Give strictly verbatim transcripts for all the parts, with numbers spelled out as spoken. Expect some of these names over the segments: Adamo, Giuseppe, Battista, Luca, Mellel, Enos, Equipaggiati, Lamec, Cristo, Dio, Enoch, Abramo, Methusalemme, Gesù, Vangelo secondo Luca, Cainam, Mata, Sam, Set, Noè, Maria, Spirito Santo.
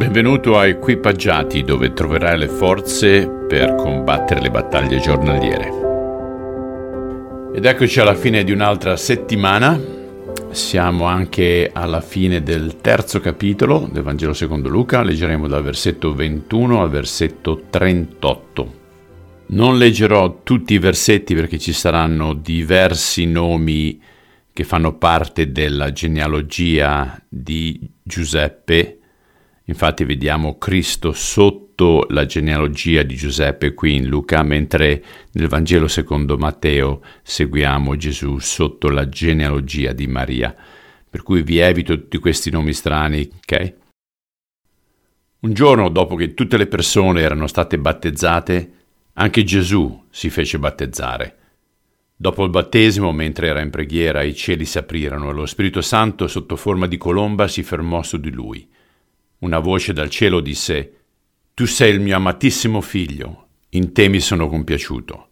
Benvenuto a Equipaggiati, dove troverai le forze per combattere le battaglie giornaliere. Ed eccoci alla fine di un'altra settimana. Siamo anche alla fine del terzo capitolo del Vangelo secondo Luca. Leggeremo dal versetto ventuno al versetto trentotto. Non leggerò tutti i versetti perché ci saranno diversi nomi che fanno parte della genealogia di Giuseppe. Infatti vediamo Cristo sotto la genealogia di Giuseppe qui in Luca, mentre nel Vangelo secondo Matteo seguiamo Gesù sotto la genealogia di Maria. Per cui vi evito tutti questi nomi strani, ok? Un giorno dopo che tutte le persone erano state battezzate, anche Gesù si fece battezzare. Dopo il battesimo, mentre era in preghiera, i cieli si aprirono e lo Spirito Santo, sotto forma di colomba, si fermò su di lui. Una voce dal cielo disse: «Tu sei il mio amatissimo figlio, in te mi sono compiaciuto».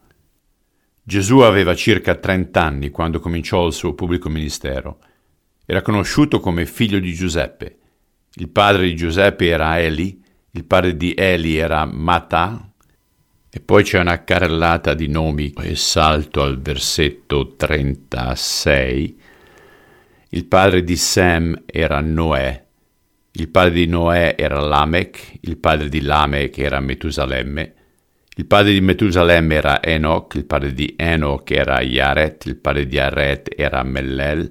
Gesù aveva circa trent'anni quando cominciò il suo pubblico ministero. Era conosciuto come figlio di Giuseppe. Il padre di Giuseppe era Eli, il padre di Eli era Mata, e poi c'è una carrellata di nomi e salto al versetto trentasei. Il padre di Sam era Noè. Il padre di Noè era Lamec, il padre di Lamec era Methusalemme, il padre di Methusalemme era Enoch, il padre di Enoch era Iaret, il padre di Iaret era Mellel,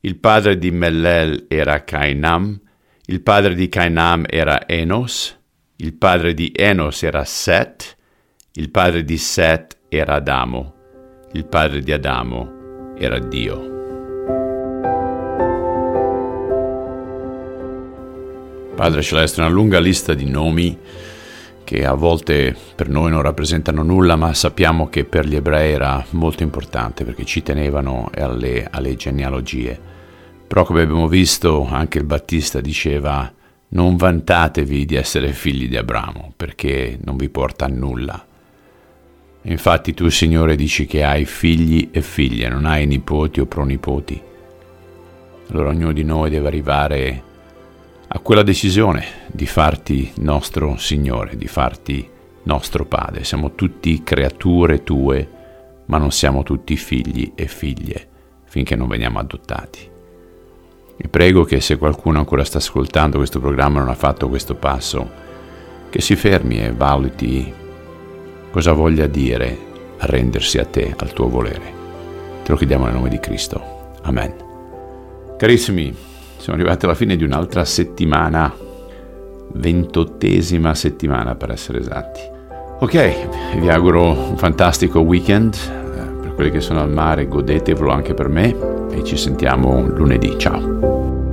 il padre di Mellel era Cainam, il padre di Cainam era Enos, il padre di Enos era Set, il padre di Set era Adamo, il padre di Adamo era Dio. Padre Celeste, una lunga lista di nomi che a volte per noi non rappresentano nulla, ma sappiamo che per gli ebrei era molto importante perché ci tenevano alle, alle genealogie. Però, come abbiamo visto, anche il Battista diceva: non vantatevi di essere figli di Abramo perché non vi porta a nulla. Infatti tu, Signore, dici che hai figli e figlie, non hai nipoti o pronipoti. Allora ognuno di noi deve arrivare a quella decisione di farti nostro Signore, di farti nostro Padre. Siamo tutti creature tue, ma non siamo tutti figli e figlie finché non veniamo adottati. E prego che, se qualcuno ancora sta ascoltando questo programma e non ha fatto questo passo, che si fermi e valuti cosa voglia dire arrendersi a te, al tuo volere. Te lo chiediamo nel nome di Cristo. Amen. Carissimi, siamo arrivati alla fine di un'altra settimana, ventottesima settimana per essere esatti. Ok, vi auguro un fantastico weekend, per quelli che sono al mare godetevelo anche per me, e ci sentiamo lunedì, ciao!